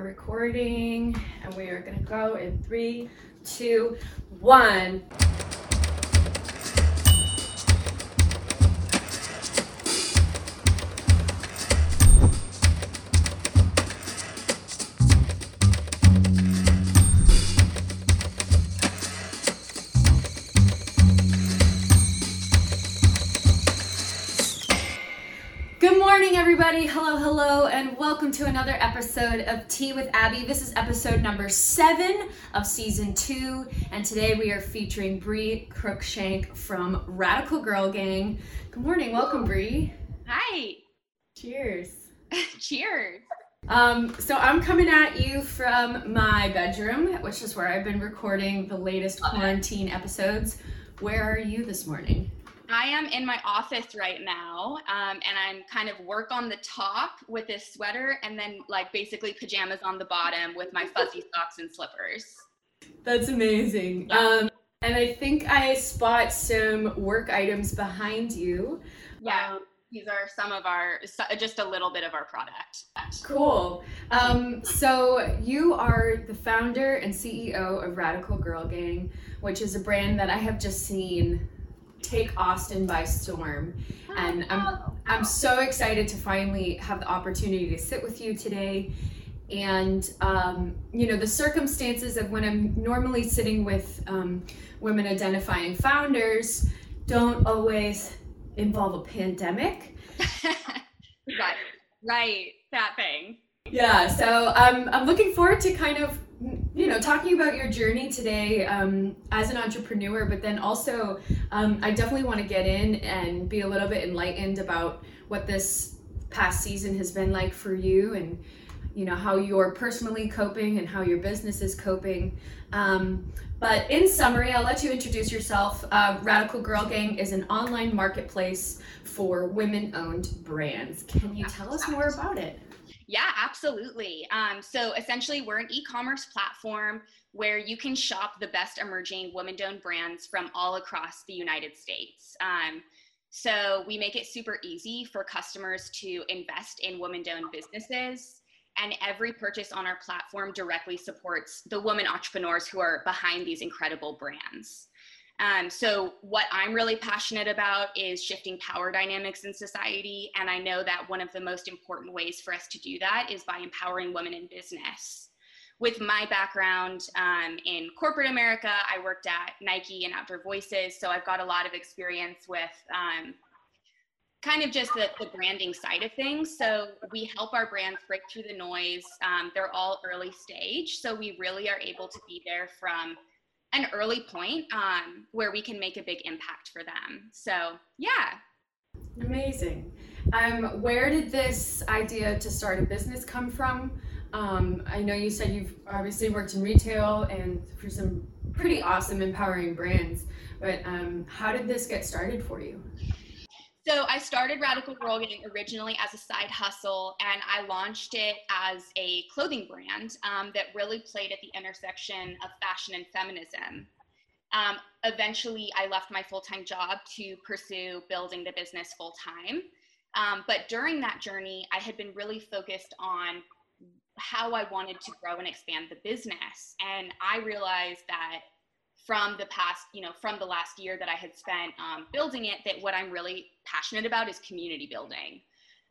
are recording, and we are gonna go in 3, 2, 1. Hello, and welcome to another episode of Tea with Abby. This is episode number 7 of season 2, and today we are featuring Bree Crookshank from Radical Girl Gang. Good morning, welcome Bree. Hi. Cheers. Cheers. So I'm coming at you from my bedroom, which is where I've been recording the latest quarantine episodes. Where are you this morning? I am in my office right now, and I'm kind of work on the top with this sweater, and then like basically pajamas on the bottom with my fuzzy socks and slippers. That's amazing. Yeah. And I think I spot some work items behind you. Yeah, these are some of our, just a little bit of our product. Cool. So you are the founder and CEO of Radical Girl Gang, which is a brand that I have just seen take Austin by storm, and I'm so excited to finally have the opportunity to sit with you today. And you know, the circumstances of when I'm normally sitting with women identifying founders don't always involve a pandemic. right, that thing. Yeah, so I'm looking forward to kind of, you know, talking about your journey today as an entrepreneur, but then also I definitely want to get in and be a little bit enlightened about what this past season has been like for you, and you know, how you're personally coping and how your business is coping. But in summary, I'll let you introduce yourself. Radical Girl Gang is an online marketplace for women-owned brands. Can you tell us more about it? Yeah, absolutely. So essentially, we're an e-commerce platform where you can shop the best emerging women-owned brands from all across the United States. So we make it super easy for customers to invest in women-owned businesses, and every purchase on our platform directly supports the women entrepreneurs who are behind these incredible brands. So what I'm really passionate about is shifting power dynamics in society. And I know that one of the most important ways for us to do that is by empowering women in business. With my background in corporate America, I worked at Nike and Outdoor Voices. So I've got a lot of experience with kind of just the branding side of things. So we help our brands break through the noise. They're all early stage. So we really are able to be there from an early point where we can make a big impact for them. So yeah. Amazing. Where did this idea to start a business come from? I know you said you've obviously worked in retail and for some pretty awesome empowering brands, but how did this get started for you? So I started Radical Girl Gang originally as a side hustle, and I launched it as a clothing brand that really played at the intersection of fashion and feminism. Eventually, I left my full-time job to pursue building the business full-time. But during that journey, I had been really focused on how I wanted to grow and expand the business. And I realized that from the last year that I had spent building it, that what I'm really passionate about is community building.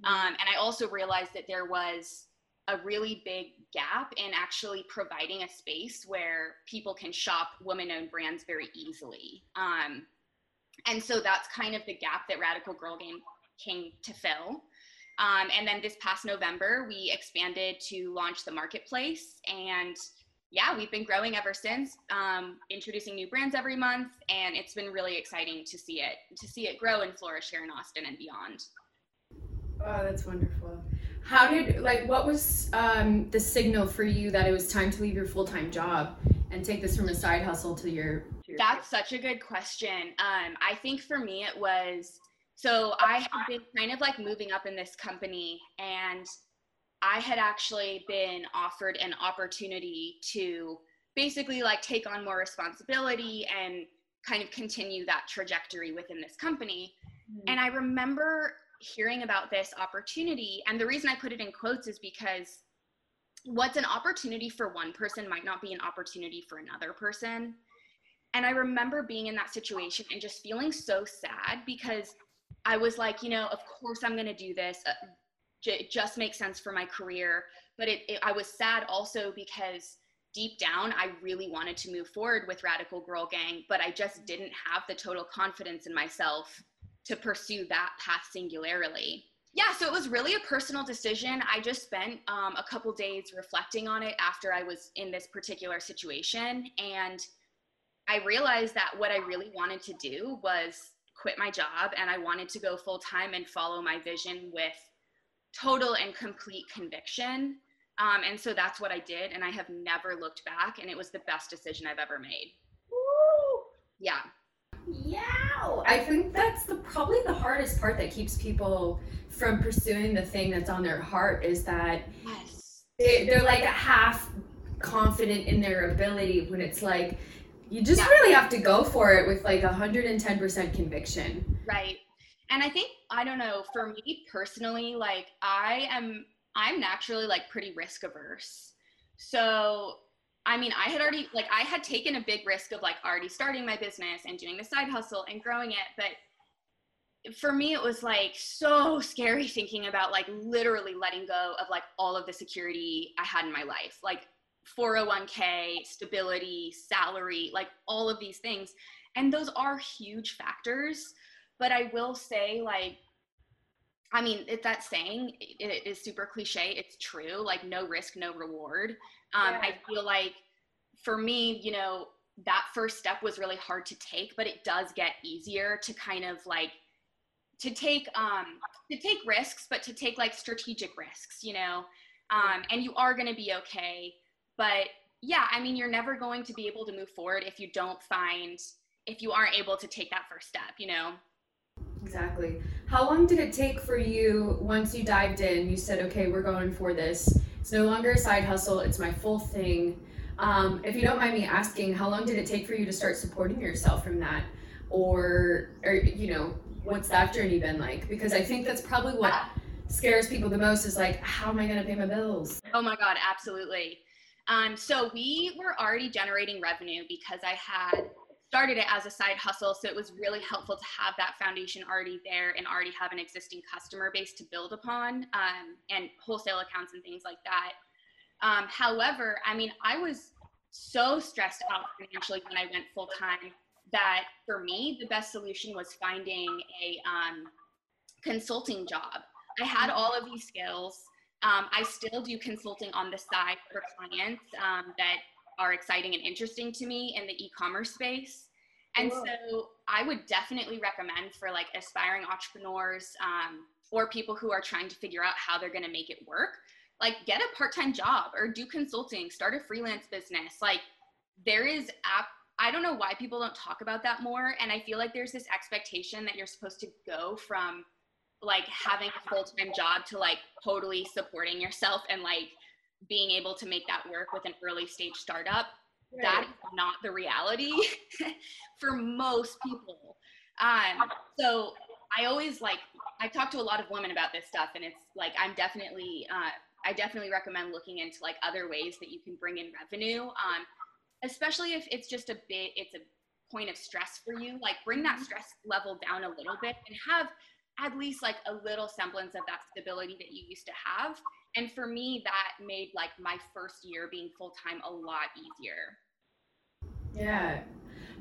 And I also realized that there was a really big gap in actually providing a space where people can shop women-owned brands very easily. And so that's kind of the gap that Radical Girl Gang came to fill. And then this past November, we expanded to launch the marketplace, and yeah, we've been growing ever since, introducing new brands every month, and it's been really exciting to see it grow and flourish here in Austin and beyond. Oh, that's wonderful. What was the signal for you that it was time to leave your full-time job and take this from a side hustle to your That's such a good question. I think for me it was, so I had been kind of like moving up in this company, and I had actually been offered an opportunity to basically like take on more responsibility and kind of continue that trajectory within this company. Mm-hmm. And I remember hearing about this opportunity. And the reason I put it in quotes is because what's an opportunity for one person might not be an opportunity for another person. And I remember being in that situation and just feeling so sad, because I was like, you know, of course I'm going to do this. It just makes sense for my career. But I was sad also because deep down, I really wanted to move forward with Radical Girl Gang, but I just didn't have the total confidence in myself to pursue that path singularly. Yeah, so it was really a personal decision. I just spent a couple days reflecting on it after I was in this particular situation. And I realized that what I really wanted to do was quit my job, and I wanted to go full time and follow my vision with total and complete conviction. And so that's what I did. And I have never looked back, and it was the best decision I've ever made. Woo! Yeah. Yeah. I think that's probably the hardest part that keeps people from pursuing the thing that's on their heart, is that yes. They're like half confident in their ability, when it's like, you just really have to go for it with 110% conviction. Right. And I think, I don't know, for me personally, I'm naturally pretty risk averse. So, I mean, I had already, I had taken a big risk of already starting my business and doing the side hustle and growing it. But for me, it was so scary thinking about literally letting go of all of the security I had in my life. 401k, stability, salary, all of these things. And those are huge factors. But I will say, I mean, that saying, it is super cliche. It's true. No risk, no reward. I feel for me, that first step was really hard to take, but it does get easier to kind of to take risks, but to take strategic risks, and you are going to be okay. But yeah, I mean, you're never going to be able to move forward if you aren't able to take that first step, Exactly. How long did it take for you, once you dived in, you said, okay, we're going for this. It's no longer a side hustle. It's my full thing. If you don't mind me asking, how long did it take for you to start supporting yourself from that? Or what's that journey been like? Because I think that's probably what scares people the most, is how am I going to pay my bills? Oh my God, absolutely. So we were already generating revenue because I had started it as a side hustle. So it was really helpful to have that foundation already there and already have an existing customer base to build upon, and wholesale accounts and things like that. However, I mean, I was so stressed out financially when I went full time that for me, the best solution was finding a consulting job. I had all of these skills. I still do consulting on the side for clients that are exciting and interesting to me in the e-commerce space. And so I would definitely recommend for aspiring entrepreneurs or people who are trying to figure out how they're going to make it work, get a part-time job or do consulting, start a freelance business. I don't know why people don't talk about that more. And I feel there's this expectation that you're supposed to go from having a full-time job to totally supporting yourself and being able to make that work with an early stage startup. Right. That is not the reality for most people. So I always I talk to a lot of women about this stuff, and it's I definitely recommend looking into other ways that you can bring in revenue. Especially if it's just it's a point of stress for you, bring that stress level down a little bit and have at least a little semblance of that stability that you used to have. And for me, that made my first year being full-time a lot easier. Yeah,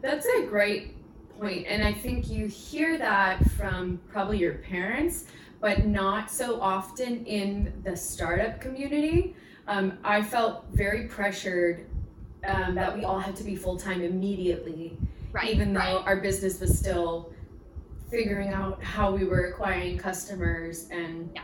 that's a great point. And I think you hear that from probably your parents, but not so often in the startup community. I felt very pressured that we all had to be full-time immediately, even though our business was still figuring out how we were acquiring customers and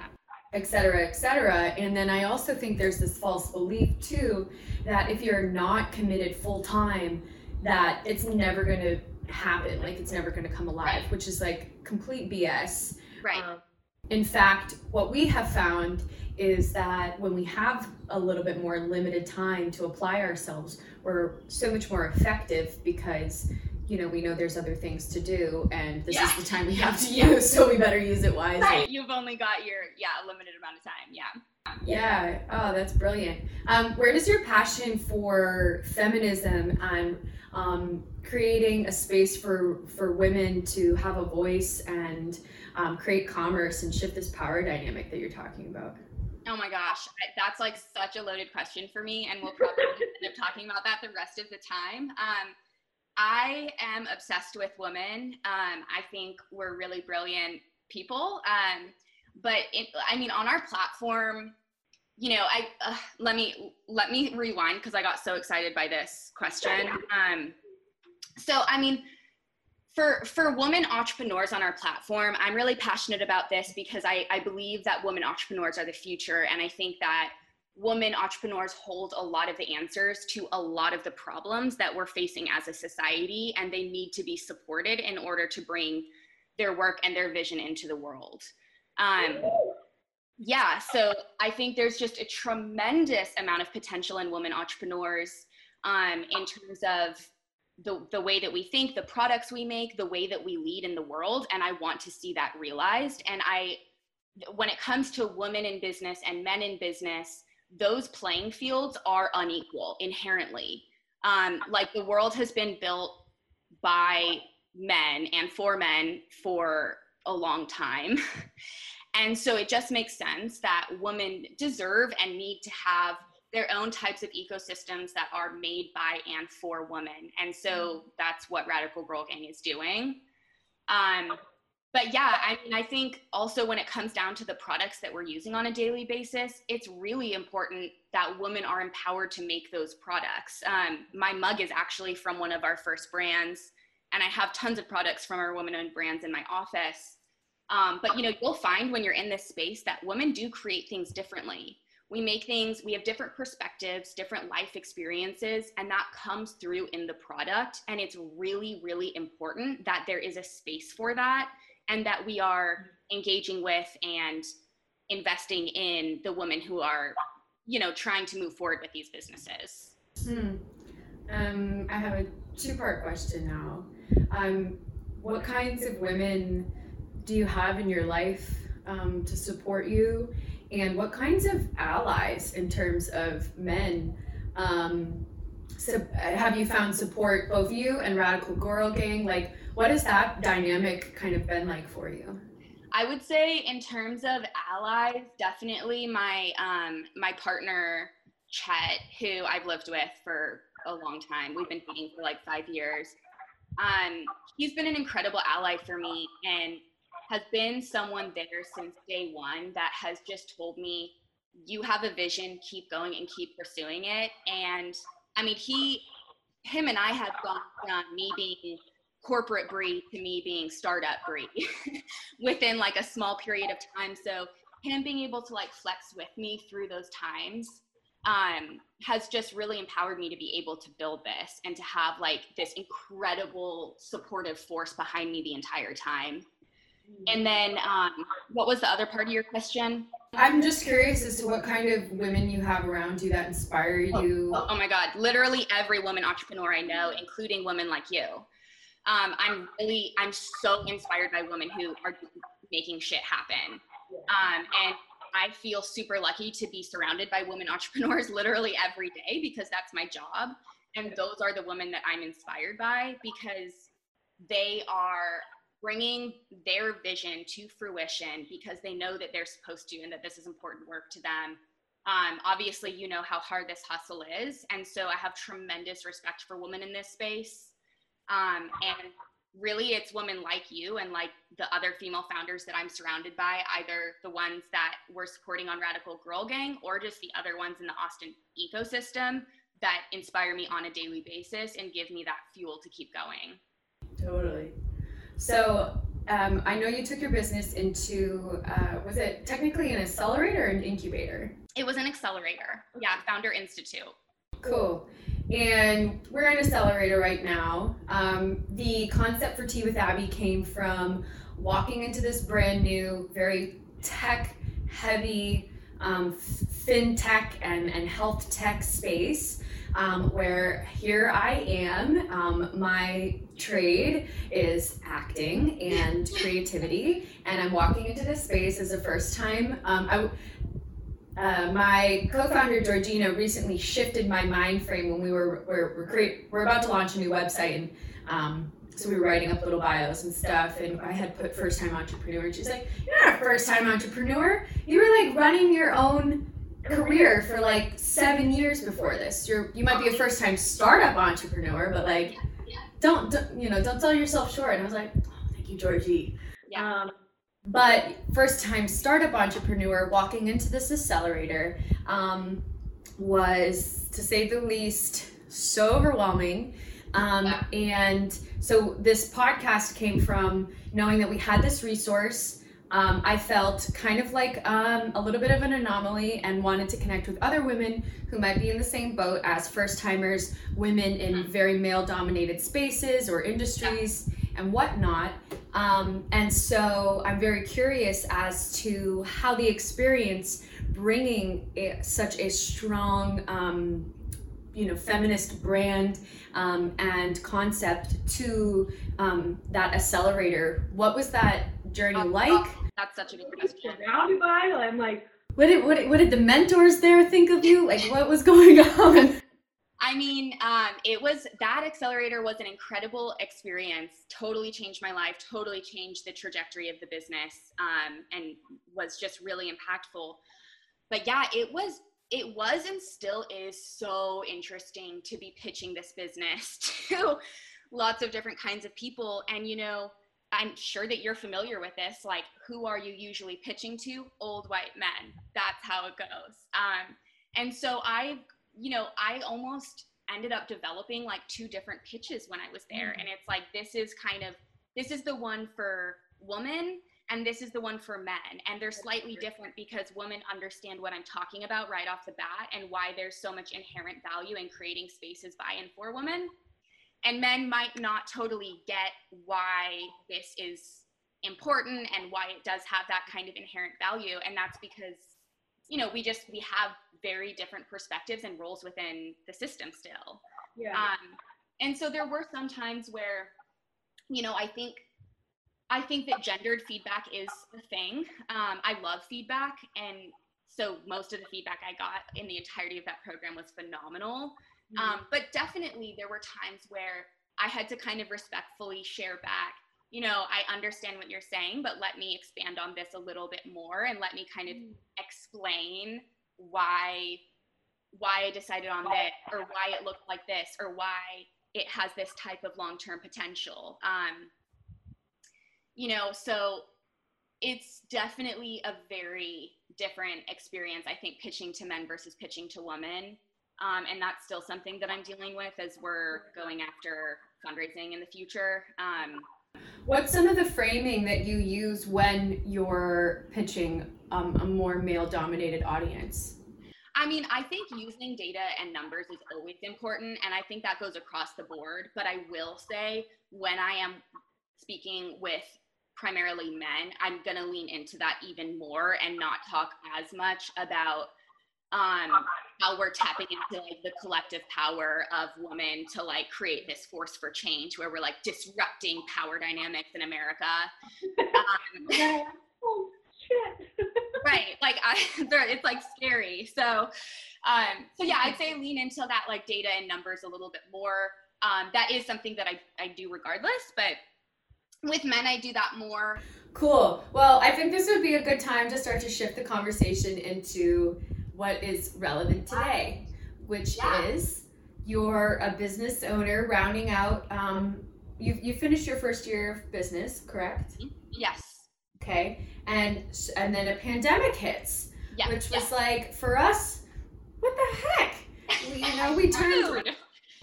et cetera. And then I also think there's this false belief too, that if you're not committed full time, that it's never going to happen. It's never going to come alive, which is complete BS. Right. In fact, what we have found is that when we have a little bit more limited time to apply ourselves, we're so much more effective because we know there's other things to do, and this is the time we have to use, so we better use it wisely. Right. You've only got your limited amount of time. Yeah. Yeah. Oh, that's brilliant. Where does your passion for feminism and creating a space for women to have a voice and create commerce and shift this power dynamic that you're talking about? Oh my gosh, that's like such a loaded question for me, and we'll probably end up talking about that the rest of the time. I am obsessed with women. I think we're really brilliant people. But on our platform, let me rewind because I got so excited by this question. For women entrepreneurs on our platform, I'm really passionate about this because I believe that women entrepreneurs are the future. And I think that women entrepreneurs hold a lot of the answers to a lot of the problems that we're facing as a society, and they need to be supported in order to bring their work and their vision into the world. So I think there's just a tremendous amount of potential in women entrepreneurs, in terms of the way that we think, the products we make, the way that we lead in the world. And I want to see that realized. And when it comes to women in business and men in business, those playing fields are unequal inherently. The world has been built by men and for men for a long time. And so it just makes sense that women deserve and need to have their own types of ecosystems that are made by and for women. And so that's what Radical Girl Gang is doing. I think also when it comes down to the products that we're using on a daily basis, it's really important that women are empowered to make those products. My mug is actually from one of our first brands, and I have tons of products from our women-owned brands in my office. You'll find when you're in this space that women do create things differently. We make things, we have different perspectives, different life experiences, and that comes through in the product. And it's really, really important that there is a space for that and that we are engaging with and investing in the women who are, trying to move forward with these businesses. I have a two-part question now. What kinds of women do you have in your life to support you? And what kinds of allies in terms of men have you found support, both you and Radical Girl Gang? Like, what has that dynamic kind of been like for you? I would say in terms of allies, definitely my partner, Chet, who I've lived with for a long time. We've been dating for like 5 years. He's been an incredible ally for me and has been someone there since day one that has just told me, you have a vision, keep going and keep pursuing it. And him and I have gone from me being corporate Bree to me being startup Bree within like a small period of time. So him being able to like flex with me through those times has just really empowered me to be able to build this and to have like this incredible supportive force behind me the entire time. And then what was the other part of your question? I'm just curious as to what kind of women you have around you that inspire you. Oh my God, literally every woman entrepreneur I know, including women like you. I'm so inspired by women who are making shit happen. And I feel super lucky to be surrounded by women entrepreneurs literally every day because that's my job. And those are the women that I'm inspired by because they are bringing their vision to fruition because they know that they're supposed to and that this is important work to them. Obviously, you know how hard this hustle is. And so I have tremendous respect for women in this space. And really it's women like you and like the other female founders that I'm surrounded by, either the ones that we're supporting on Radical Girl Gang or just the other ones in the Austin ecosystem that inspire me on a daily basis and give me that fuel to keep going. Totally. So I know you took your business into, was it technically an accelerator or an incubator? It was an accelerator. Yeah, Founder Institute. Cool. And we're in accelerator right now. The concept for Tea with Abby came from walking into this brand new, very tech heavy, fintech and health tech space. Where here I am, my trade is acting and creativity, and I'm walking into this space as a first time. My co-founder Georgina recently shifted my mind frame when we're about to launch a new website, and so we were writing up little bios and stuff, and I had put first-time entrepreneur, and she's like, "You're not a first-time entrepreneur. You were like running your own career for like 7 years before this. You might be a first-time startup entrepreneur, but like don't sell yourself short." And I was like, "Oh, thank you, Georgie." Yeah. But first-time startup entrepreneur walking into this accelerator was, to say the least, so overwhelming. And so this podcast came from knowing that we had this resource. I felt kind of like a little bit of an anomaly and wanted to connect with other women who might be in the same boat as first-timers, women in very male-dominated spaces or industries and whatnot. And so I'm very curious as to how the experience bringing such a strong, feminist brand and concept to that accelerator. What was that journey like? Oh, that's such a good question. I'm like, what did the mentors there think of you? Like, what was going on? I mean, it was, that accelerator was an incredible experience, totally changed my life, totally changed the trajectory of the business, and was just really impactful. But yeah, it was and still is so interesting to be pitching this business to lots of different kinds of people. And, I'm sure that you're familiar with this, like, who are you usually pitching to? Old white men. That's how it goes. And so I almost ended up developing like two different pitches when I was there. Mm-hmm. And it's like, this is the one for women and this is the one for men. And they're slightly different because women understand what I'm talking about right off the bat and why there's so much inherent value in creating spaces by and for women. And men might not totally get why this is important and why it does have that kind of inherent value. And that's because, we have very different perspectives and roles within the system still. Yeah. And so there were some times where, I think that gendered feedback is the thing. I love feedback. And so most of the feedback I got in the entirety of that program was phenomenal. Mm-hmm. But definitely there were times where I had to kind of respectfully share back, I understand what you're saying, but let me expand on this a little bit more and let me kind of explain why I decided on that, or why it looked like this, or why it has this type of long-term potential. So it's definitely a very different experience, I think, pitching to men versus pitching to women. And that's still something that I'm dealing with as we're going after fundraising in the future. What's some of the framing that you use when you're pitching a more male-dominated audience? I mean, I think using data and numbers is always important, and I think that goes across the board. But I will say, when I am speaking with primarily men, I'm going to lean into that even more and not talk as much about how we're tapping into like the collective power of women to like create this force for change, where we're like disrupting power dynamics in America. Oh shit! Right, like it's like scary. So yeah, I'd say lean into that like data and numbers a little bit more. That is something that I do regardless, but with men, I do that more. Cool. Well, I think this would be a good time to start to shift the conversation into what is relevant today, which is you're a business owner rounding out, you finished your first year of business, correct? Yes. Okay. And then a pandemic hits, which was like, for us, what the heck?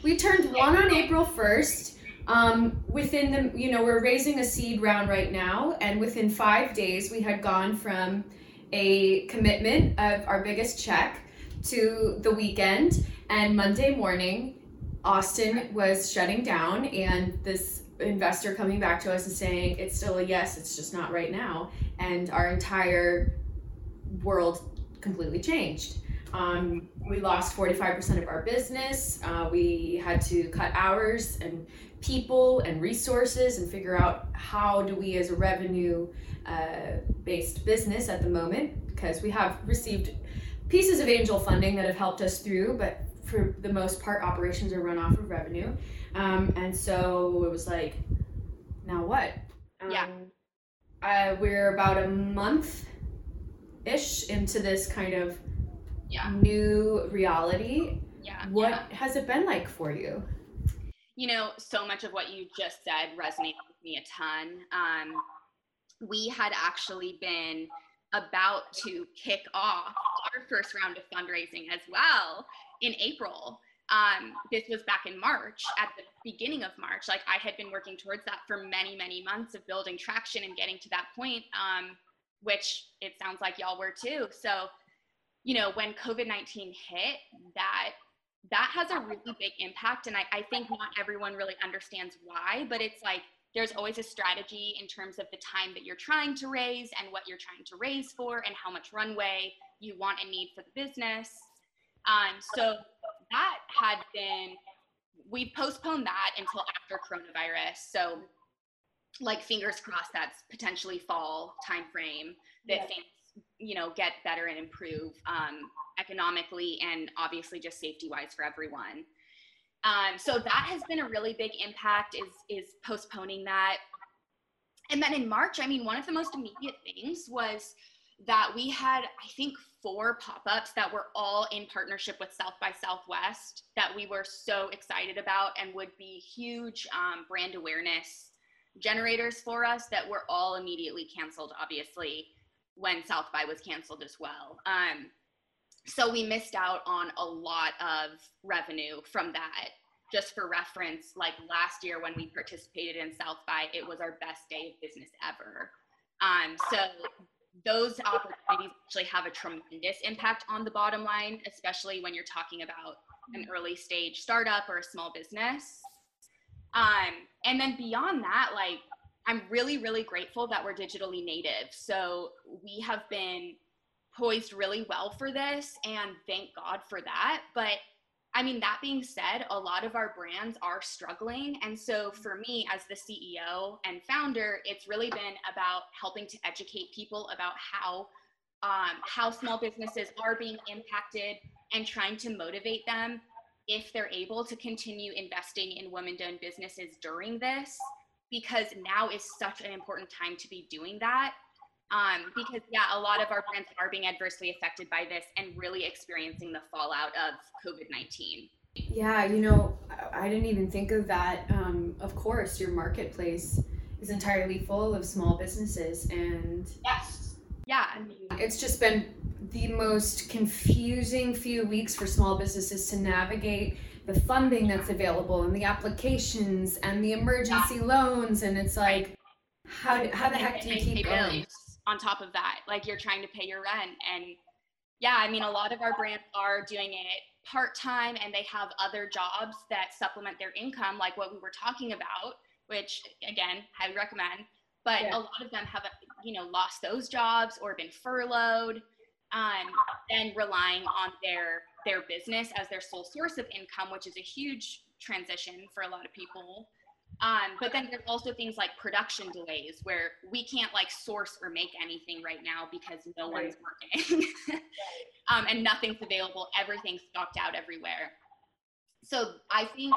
We turned one on April 1st. Within the, we're raising a seed round right now. And within 5 days, we had gone from a commitment of our biggest check to the weekend, and Monday morning Austin was shutting down, and this investor coming back to us and saying it's still a yes, it's just not right now, and our entire world completely changed. We lost 45% of our business. We had to cut hours and people and resources and figure out how do we as a revenue based business at the moment, because we have received pieces of angel funding that have helped us through, but for the most part, operations are run off of revenue. And so it was like, now what? We're about a month-ish into this kind of new reality. What has it been like for you? You know, so much of what you just said resonated with me a ton. We had actually been about to kick off our first round of fundraising as well in April. This was back in March, at the beginning of March. Like, I had been working towards that for many, many months of building traction and getting to that point, which it sounds like y'all were too. So, you know, when COVID-19 hit, that has a really big impact. And I think not everyone really understands why, but it's like, there's always a strategy in terms of the time that you're trying to raise and what you're trying to raise for and how much runway you want and need for the business. So that had been, we postponed that until after coronavirus. So like, fingers crossed, that's potentially fall timeframe that things, you know, get better and improve economically and obviously just safety-wise for everyone. So that has been a really big impact, is postponing that. And then in March, I mean, one of the most immediate things was that we had, I think, 4 pop-ups that were all in partnership with South by Southwest that we were so excited about and would be huge brand awareness generators for us, that were all immediately canceled, obviously, when South by was canceled as well. So we missed out on a lot of revenue from that. Just for reference, like last year when we participated in South by, it was our best day of business ever. So those opportunities actually have a tremendous impact on the bottom line, especially when you're talking about an early stage startup or a small business. And then beyond that, like, I'm really, really grateful that we're digitally native. So we have been poised really well for this, and thank God for that. But I mean, that being said, a lot of our brands are struggling. And so for me as the CEO and founder, it's really been about helping to educate people about how small businesses are being impacted and trying to motivate them, if they're able, to continue investing in women-owned businesses during this, because now is such an important time to be doing that. Because a lot of our brands are being adversely affected by this and really experiencing the fallout of COVID-19. Yeah, you know, I didn't even think of that. Of course, your marketplace is entirely full of small businesses, and it's just been the most confusing few weeks for small businesses to navigate the funding that's available and the applications and the emergency loans, and it's like, how the heck do you keep going? On top of that, like, you're trying to pay your rent. And I mean, a lot of our brands are doing it part-time, and they have other jobs that supplement their income, like what we were talking about, which again, highly recommend. But a lot of them have, you know, lost those jobs or been furloughed, then relying on their business as their sole source of income, which is a huge transition for a lot of people. But then there's also things like production delays, where we can't like source or make anything right now because no one's working. And nothing's available. Everything's stocked out everywhere. So I think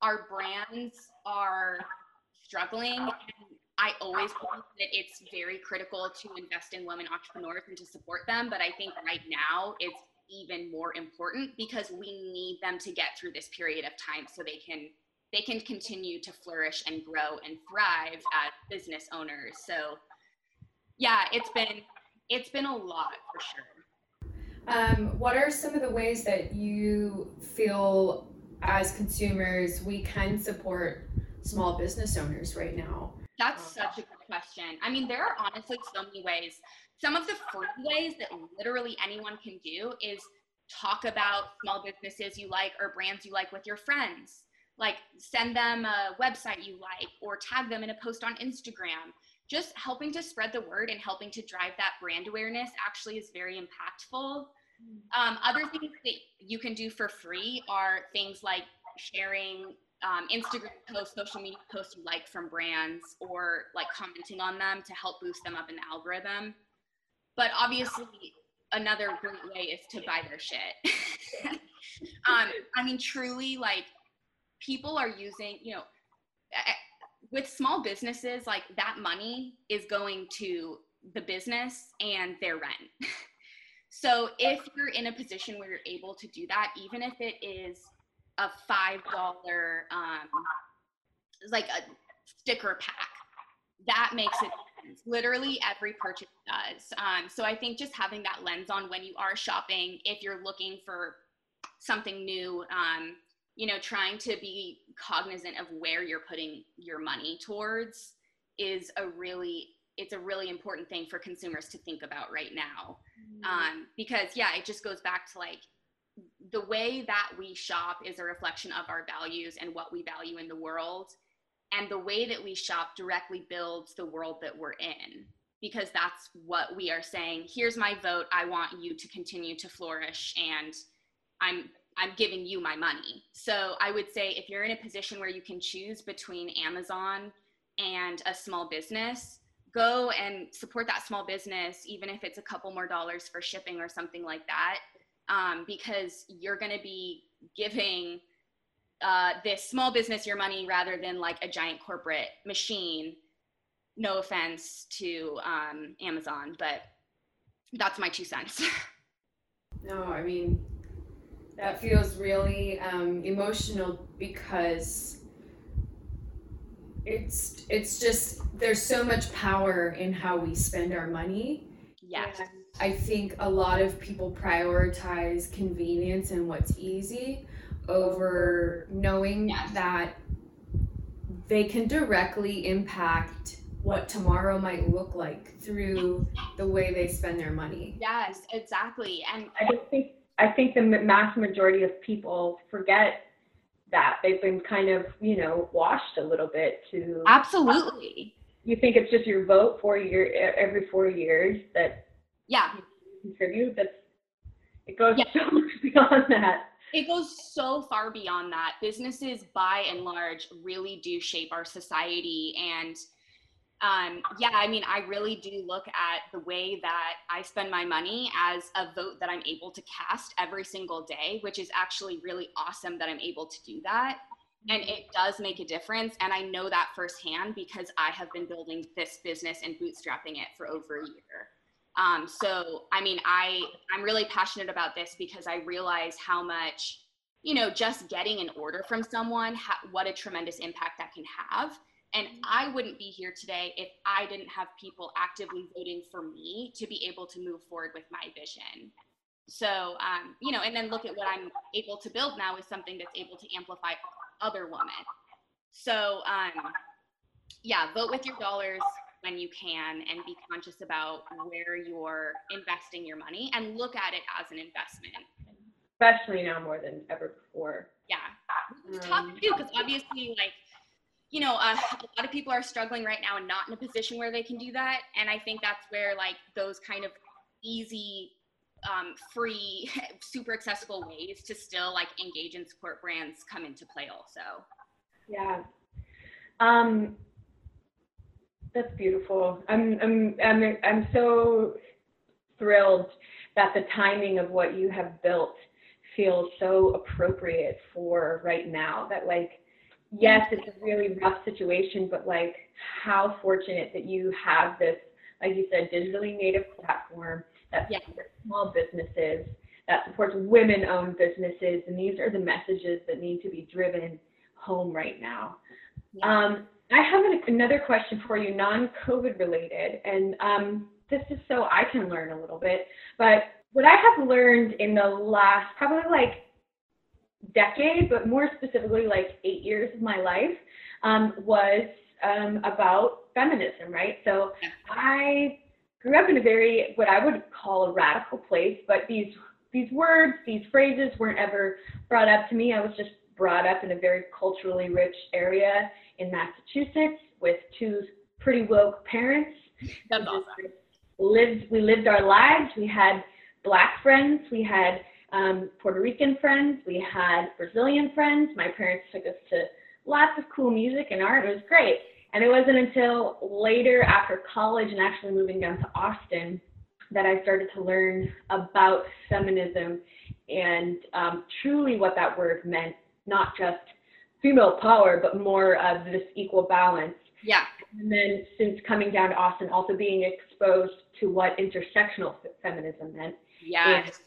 our brands are struggling. And I always think that it's very critical to invest in women entrepreneurs and to support them. But I think right now it's even more important, because we need them to get through this period of time so they can continue to flourish and grow and thrive as business owners. So it's been a lot for sure. What are some of the ways that you feel as consumers we can support small business owners right now? That's such a good question. I mean, there are honestly so many ways. Some of the free ways that literally anyone can do is talk about small businesses you like or brands you like with your friends. Like, send them a website you like or tag them in a post on Instagram. Just helping to spread the word and helping to drive that brand awareness actually is very impactful. Other things that you can do for free are things like sharing Instagram posts, social media posts you like from brands, or like commenting on them to help boost them up in the algorithm. But obviously, another great way is to buy their shit. I mean, truly, like, people are using, you know, with small businesses, like, that money is going to the business and their rent. So if you're in a position where you're able to do that, even if it is a $5, like a sticker pack, that makes it sense. Literally every purchase does. So I think just having that lens on when you are shopping, if you're looking for something new, you know, trying to be cognizant of where you're putting your money towards is a really, it's a really important thing for consumers to think about right now. Because yeah, it just goes back to like, the way that we shop is a reflection of our values and what we value in the world. And the way that we shop directly builds the world that we're in, because that's what we are saying. Here's my vote. I want you to continue to flourish, and I'm giving you my money. So I would say if you're in a position where you can choose between Amazon and a small business, go and support that small business, even if it's a couple more dollars for shipping or something like that, because you're going to be giving this small business your money rather than like a giant corporate machine. No offense to Amazon, but that's my 2 cents. No, I mean, that feels really emotional, because it's just, there's so much power in how we spend our money. Yes. And I think a lot of people prioritize convenience and what's easy over knowing yes. that they can directly impact what tomorrow might look like through the way they spend their money. Yes, exactly. And I think the mass majority of people forget that. They've been kind of, you know, washed a little bit to... Absolutely. You think it's just your vote every 4 years that yeah. you contribute. It goes yeah. so much beyond that. It goes so far beyond that. Businesses, by and large, really do shape our society. And yeah, I mean, I really do look at the way that I spend my money as a vote that I'm able to cast every single day, which is actually really awesome that I'm able to do that. And it does make a difference. And I know that firsthand because I have been building this business and bootstrapping it for over a year. So, I mean, I'm really passionate about this because I realize how much, you know, just getting an order from someone, what a tremendous impact that can have. And I wouldn't be here today if I didn't have people actively voting for me to be able to move forward with my vision. So, you know, and then look at what I'm able to build now is something that's able to amplify other women. So, yeah, vote with your dollars when you can, and be conscious about where you're investing your money and look at it as an investment. Especially now more than ever before. Yeah. It's tough too, because obviously, like, you know, a lot of people are struggling right now and not in a position where they can do that. And I think that's where like those kind of easy, free, super accessible ways to still like engage and support brands come into play also. Yeah. That's beautiful. I'm so thrilled that the timing of what you have built feels so appropriate for right now, that like, yes, it's a really rough situation, but like how fortunate that you have this, like you said, digitally native platform that supports small businesses, that supports women-owned businesses. And these are the messages that need to be driven home right now. Yeah. I have another question for you, non-COVID related, and this is so I can learn a little bit, but what I have learned in the last probably like decade, but more specifically like 8 years of my life, was about feminism, right? So I grew up in a very, what I would call a radical place, but these words, these phrases weren't ever brought up to me. I was just brought up in a very culturally rich area in Massachusetts with two pretty woke parents. That's awesome. We lived our lives. We had Black friends. We had Puerto Rican friends. We had Brazilian friends. My parents took us to lots of cool music and art. It was great. And it wasn't until later after college and actually moving down to Austin that I started to learn about feminism and truly what that word meant, not just female power, but more of this equal balance. Yeah. And then since coming down to Austin, also being exposed to what intersectional feminism meant. Yes.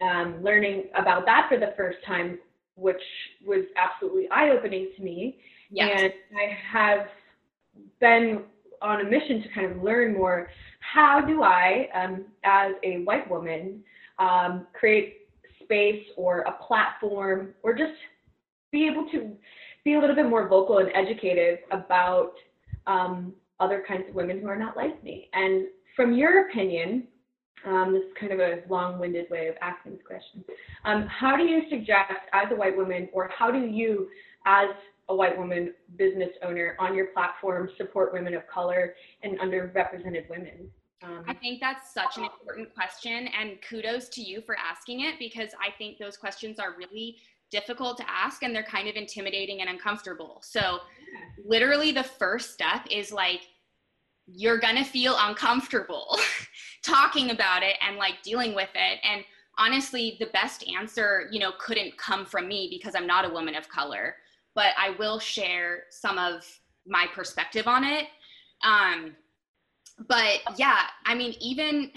And, learning about that for the first time, which was absolutely eye-opening to me. Yes. And I have been on a mission to kind of learn more, how do I, as a white woman, create space or a platform, or just be able to be a little bit more vocal and educative about other kinds of women who are not like me. And from your opinion, this is kind of a long-winded way of asking this question, how do you suggest, as a white woman, or how do you, as a white woman business owner on your platform, support women of color and underrepresented women? I think that's such an important question, and kudos to you for asking it, because I think those questions are really difficult to ask and they're kind of intimidating and uncomfortable. So literally the first step is like, you're gonna feel uncomfortable talking about it and like dealing with it. And honestly, the best answer, you know, couldn't come from me because I'm not a woman of color, but I will share some of my perspective on it. But yeah, I mean, even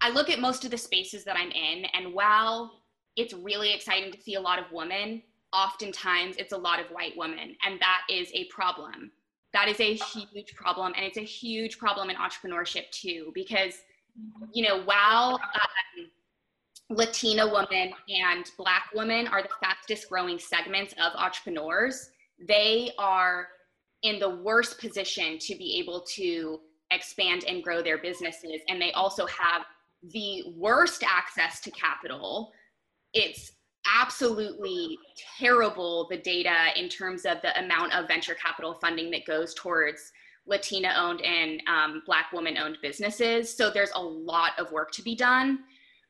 I look at most of the spaces that I'm in, and while it's really exciting to see a lot of women, oftentimes it's a lot of white women, and that is a problem. That is a huge problem, and it's a huge problem in entrepreneurship too, because, you know, while Latina women and Black women are the fastest growing segments of entrepreneurs, they are in the worst position to be able to expand and grow their businesses, and they also have the worst access to capital. It's absolutely terrible, the data in terms of the amount of venture capital funding that goes towards Latina-owned and Black woman-owned businesses. So there's a lot of work to be done.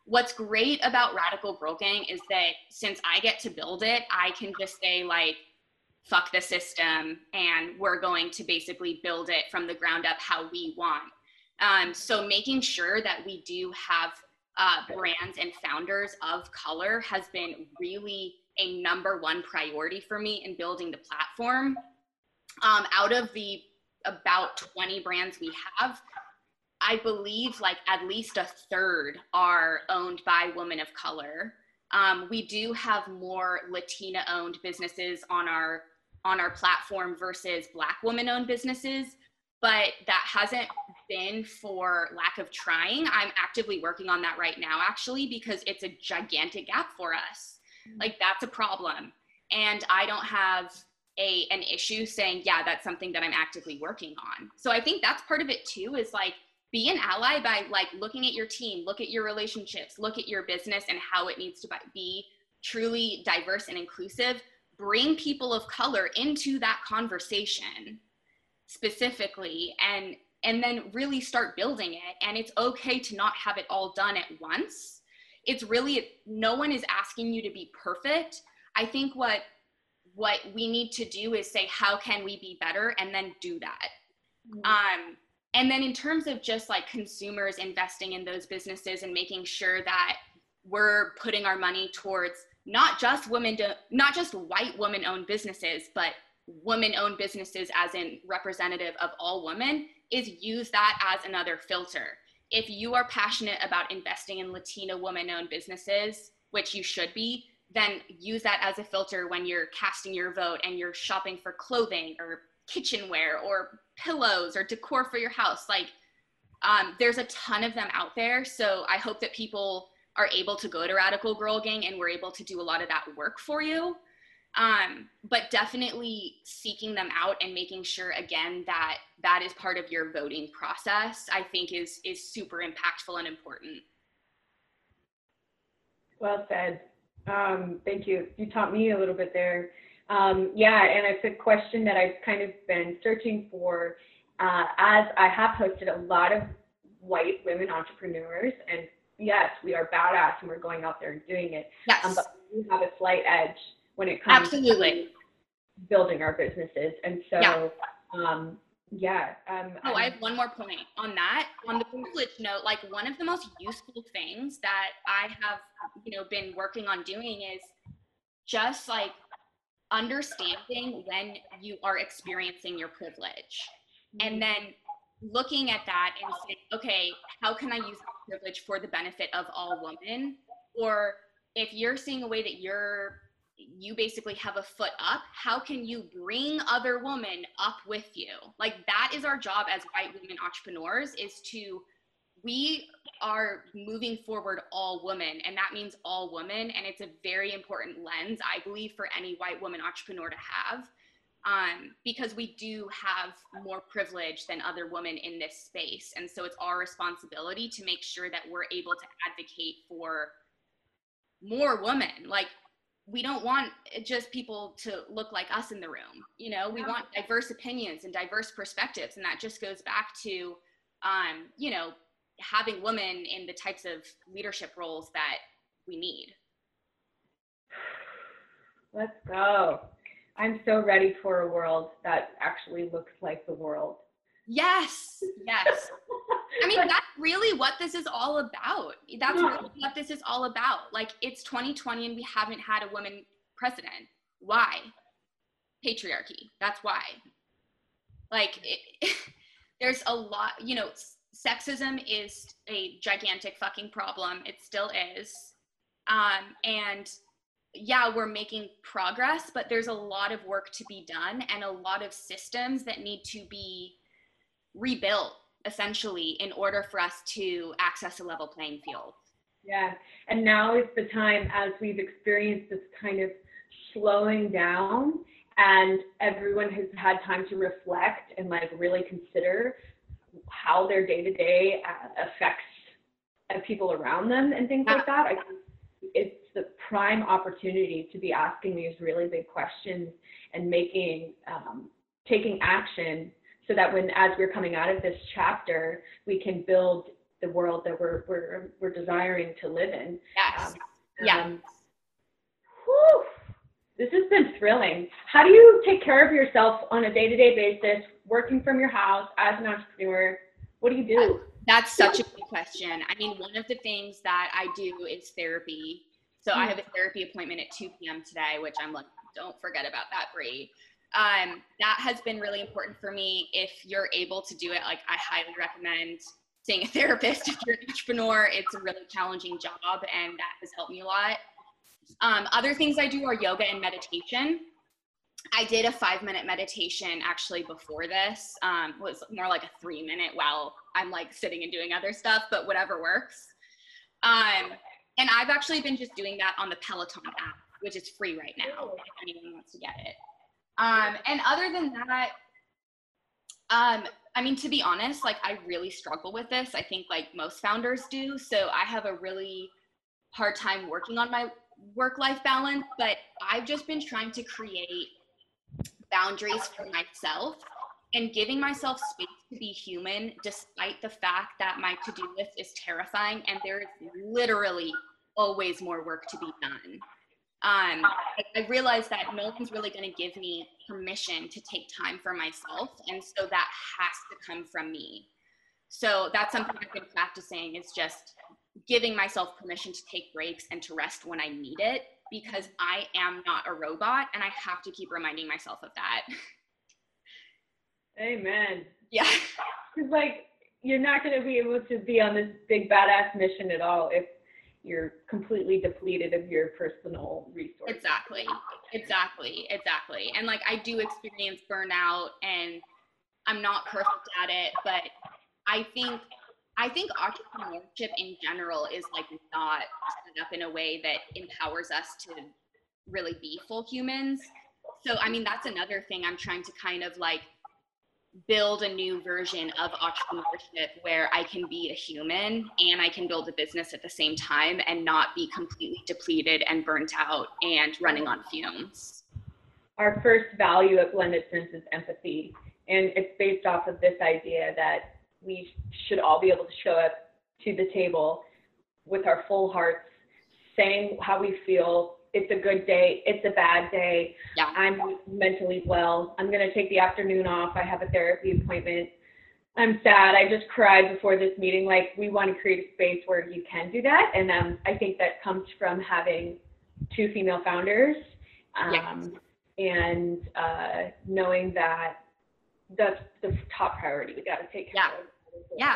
What's great about Radical Girl Gang is that since I get to build it, I can just say like, fuck the system, and we're going to basically build it from the ground up how we want. So making sure that we do have brands and founders of color has been really a number one priority for me in building the platform. Out of the about 20 brands we have, I believe like at least a third are owned by women of color. We do have more Latina owned businesses on our platform versus Black woman owned businesses, but that hasn't been for lack of trying. I'm actively working on that right now, actually, because it's a gigantic gap for us. Mm-hmm. Like, that's a problem. And I don't have an issue saying, yeah, that's something that I'm actively working on. So I think that's part of it too, is like, be an ally by like looking at your team, look at your relationships, look at your business and how it needs to be truly diverse and inclusive. Bring people of color into that conversation specifically, and then really start building it. And it's okay to not have it all done at once. It's really, no one is asking you to be perfect. I think what we need to do is say, how can we be better? And then do that. Mm-hmm. And then in terms of just like consumers investing in those businesses and making sure that we're putting our money towards not just not just white woman owned businesses, but women owned businesses as in representative of all women, is use that as another filter. If you are passionate about investing in Latina woman-owned businesses, which you should be, then use that as a filter when you're casting your vote and you're shopping for clothing or kitchenware or pillows or decor for your house. Like, there's a ton of them out there. So I hope that people are able to go to Radical Girl Gang and we're able to do a lot of that work for you. But definitely seeking them out and making sure, again, that that is part of your voting process, I think is super impactful and important. Well said. Thank you. You taught me a little bit there. Yeah, and it's a question that I've kind of been searching for, as I have hosted a lot of white women entrepreneurs, and yes, we are badass and we're going out there and doing it. Yes. But we have a slight edge when it comes to building our businesses. And so, yeah. Yeah. I have one more point on that. On the privilege note, like one of the most useful things that I have, been working on doing is just like understanding when you are experiencing your privilege, and then looking at that and saying, okay, how can I use that privilege for the benefit of all women? Or if you're seeing a way that you basically have a foot up, how can you bring other women up with you? Like that is our job as white women entrepreneurs, is to, we are moving forward all women, and that means all women. And it's a very important lens, I believe, for any white woman entrepreneur to have, because we do have more privilege than other women in this space. And so it's our responsibility to make sure that we're able to advocate for more women. Like, we don't want just people to look like us in the room, we want diverse opinions and diverse perspectives. And that just goes back to, having women in the types of leadership roles that we need. Let's go. I'm so ready for a world that actually looks like the world. Yes, yes. I mean, that's really what this is all about. That's really what this is all about. Like, it's 2020 and we haven't had a woman president. Why? Patriarchy. That's why. Like, there's a lot, sexism is a gigantic fucking problem. It still is. And yeah, we're making progress, but there's a lot of work to be done and a lot of systems that need to be rebuilt, essentially, in order for us to access a level playing field. Yeah, and now is the time, as we've experienced this kind of slowing down and everyone has had time to reflect and like really consider how their day-to-day affects people around them and things like that. I think it's the prime opportunity to be asking these really big questions and taking action, so that when, as we're coming out of this chapter, we can build the world that we're desiring to live in. Yes. This has been thrilling. How do you take care of yourself on a day-to-day basis, working from your house as an entrepreneur? What do you do? That's such a good question. I mean, one of the things that I do is therapy. So I have a therapy appointment at 2 p.m. today, which I'm like, don't forget about that, Bree. That has been really important for me. If you're able to do it, like, I highly recommend seeing a therapist if you're an entrepreneur. It's a really challenging job, and that has helped me a lot. Other things I do are yoga and meditation. I did a 5-minute meditation actually before this. It was more like a 3-minute while I'm like sitting and doing other stuff, but whatever works. And I've actually been just doing that on the Peloton app, which is free right now if anyone wants to get it. And other than that, I mean, to be honest, like, I really struggle with this. I think like most founders do. So I have a really hard time working on my work-life balance, but I've just been trying to create boundaries for myself and giving myself space to be human, despite the fact that my to-do list is terrifying and there is literally always more work to be done. I realized that no one's really going to give me permission to take time for myself. And so that has to come from me. So that's something I've been practicing, is just giving myself permission to take breaks and to rest when I need it, because I am not a robot and I have to keep reminding myself of that. Amen. Yeah. Because like, you're not going to be able to be on this big badass mission at all if you're completely depleted of your personal resources. Exactly. And like, I do experience burnout and I'm not perfect at it, but I think entrepreneurship in general is like not set up in a way that empowers us to really be full humans. So, I mean, that's another thing I'm trying to kind of like build a new version of entrepreneurship where I can be a human and I can build a business at the same time and not be completely depleted and burnt out and running on fumes. Our first value at Blended Sense is empathy. And it's based off of this idea that we should all be able to show up to the table with our full hearts, saying how we feel, it's a good day, it's a bad day, yeah. I'm mentally well, I'm going to take the afternoon off, I have a therapy appointment, I'm sad, I just cried before this meeting. Like, we want to create a space where you can do that. And I think that comes from having two female founders, yes. and knowing that that's the top priority we got to take care of. Yeah.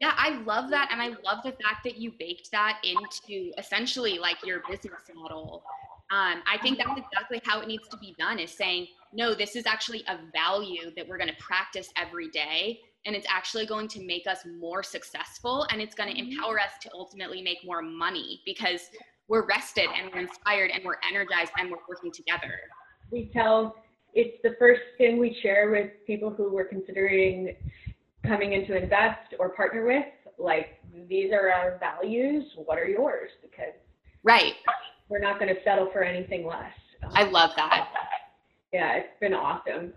Yeah, I love that. And I love the fact that you baked that into essentially like your business model. I think that's exactly how it needs to be done, is saying, no, this is actually a value that we're going to practice every day. And it's actually going to make us more successful. And it's going to empower us to ultimately make more money, because we're rested and we're inspired and we're energized and we're working together. It's the first thing we share with people who we're considering coming in to invest or partner with, like, these are our values, what are yours? Because we're not going to settle for anything less. I love that. Yeah, it's been awesome.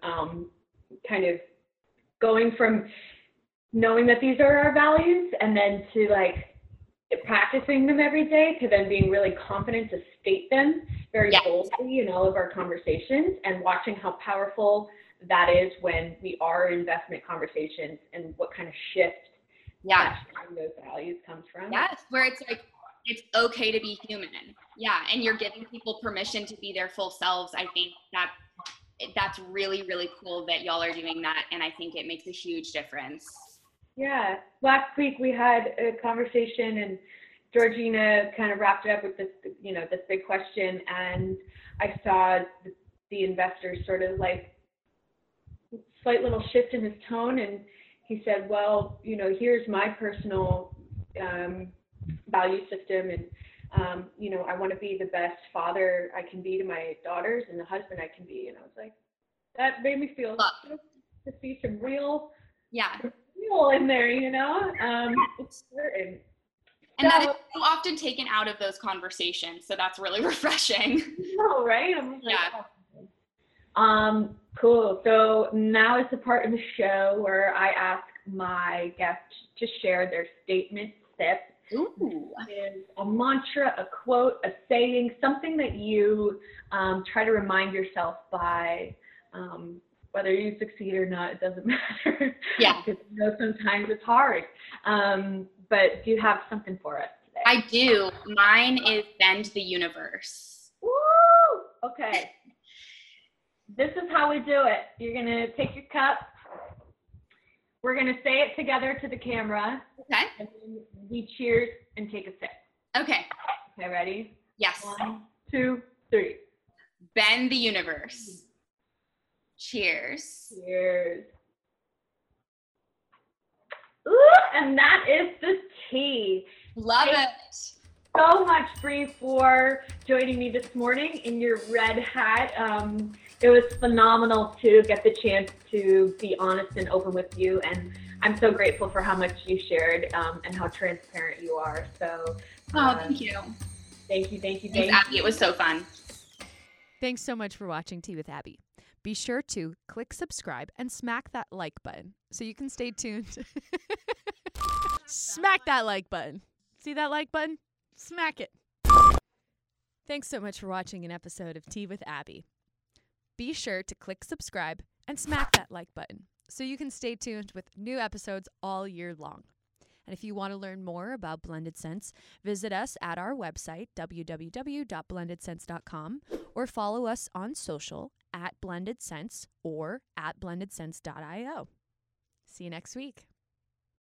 Kind of going from knowing that these are our values and then to like practicing them every day, to then being really confident to state them very boldly in all of our conversations, and watching how powerful that is when we are in investment conversations, and what kind of shift those values comes from. Yes, where it's like, it's okay to be human. Yeah, and you're giving people permission to be their full selves. I think that that's really, really cool that y'all are doing that, and I think it makes a huge difference. Yeah, last week we had a conversation, and Georgina kind of wrapped it up with this, you know, this big question, and I saw the investors sort of like, slight little shift in his tone, and he said, well, you know, here's my personal value system, and you know, I want to be the best father I can be to my daughters and the husband I can be. And I was like, that made me feel to see some real real in there, you know. It's certain. And that is so often taken out of those conversations, so that's really refreshing. Oh, right. I'm like, cool. So now is the part in the show where I ask my guests to share their statement sip. Ooh. Is a mantra, a quote, a saying, something that you try to remind yourself by, whether you succeed or not, it doesn't matter. Yeah. Because I know sometimes it's hard. But do you have something for us today? I do. Mine is bend the universe. Woo! Okay. This is how we do it. You're going to take your cup. We're going to say it together to the camera. Okay. And then we cheers and take a sip. Okay. Okay, ready? Yes. 1, 2, 3. Bend the universe. Cheers. Cheers. Ooh, and that is the tea. Love it. So much, Bree, for joining me this morning in your red hat. It was phenomenal to get the chance to be honest and open with you, and I'm so grateful for how much you shared and how transparent you are. So, thank you. Thank you. Thanks, Abby. It was so fun. Thanks so much for watching Tea with Abby. Be sure to click subscribe and smack that like button so you can stay tuned. Smack that like button. See that like button? Smack it. Thanks so much for watching an episode of Tea with Abby. Be sure to click subscribe and smack that like button so you can stay tuned with new episodes all year long. And if you want to learn more about Blended Sense, visit us at our website, www.blendedsense.com, or follow us on social @BlendedSense or @BlendedSense.io. See you next week.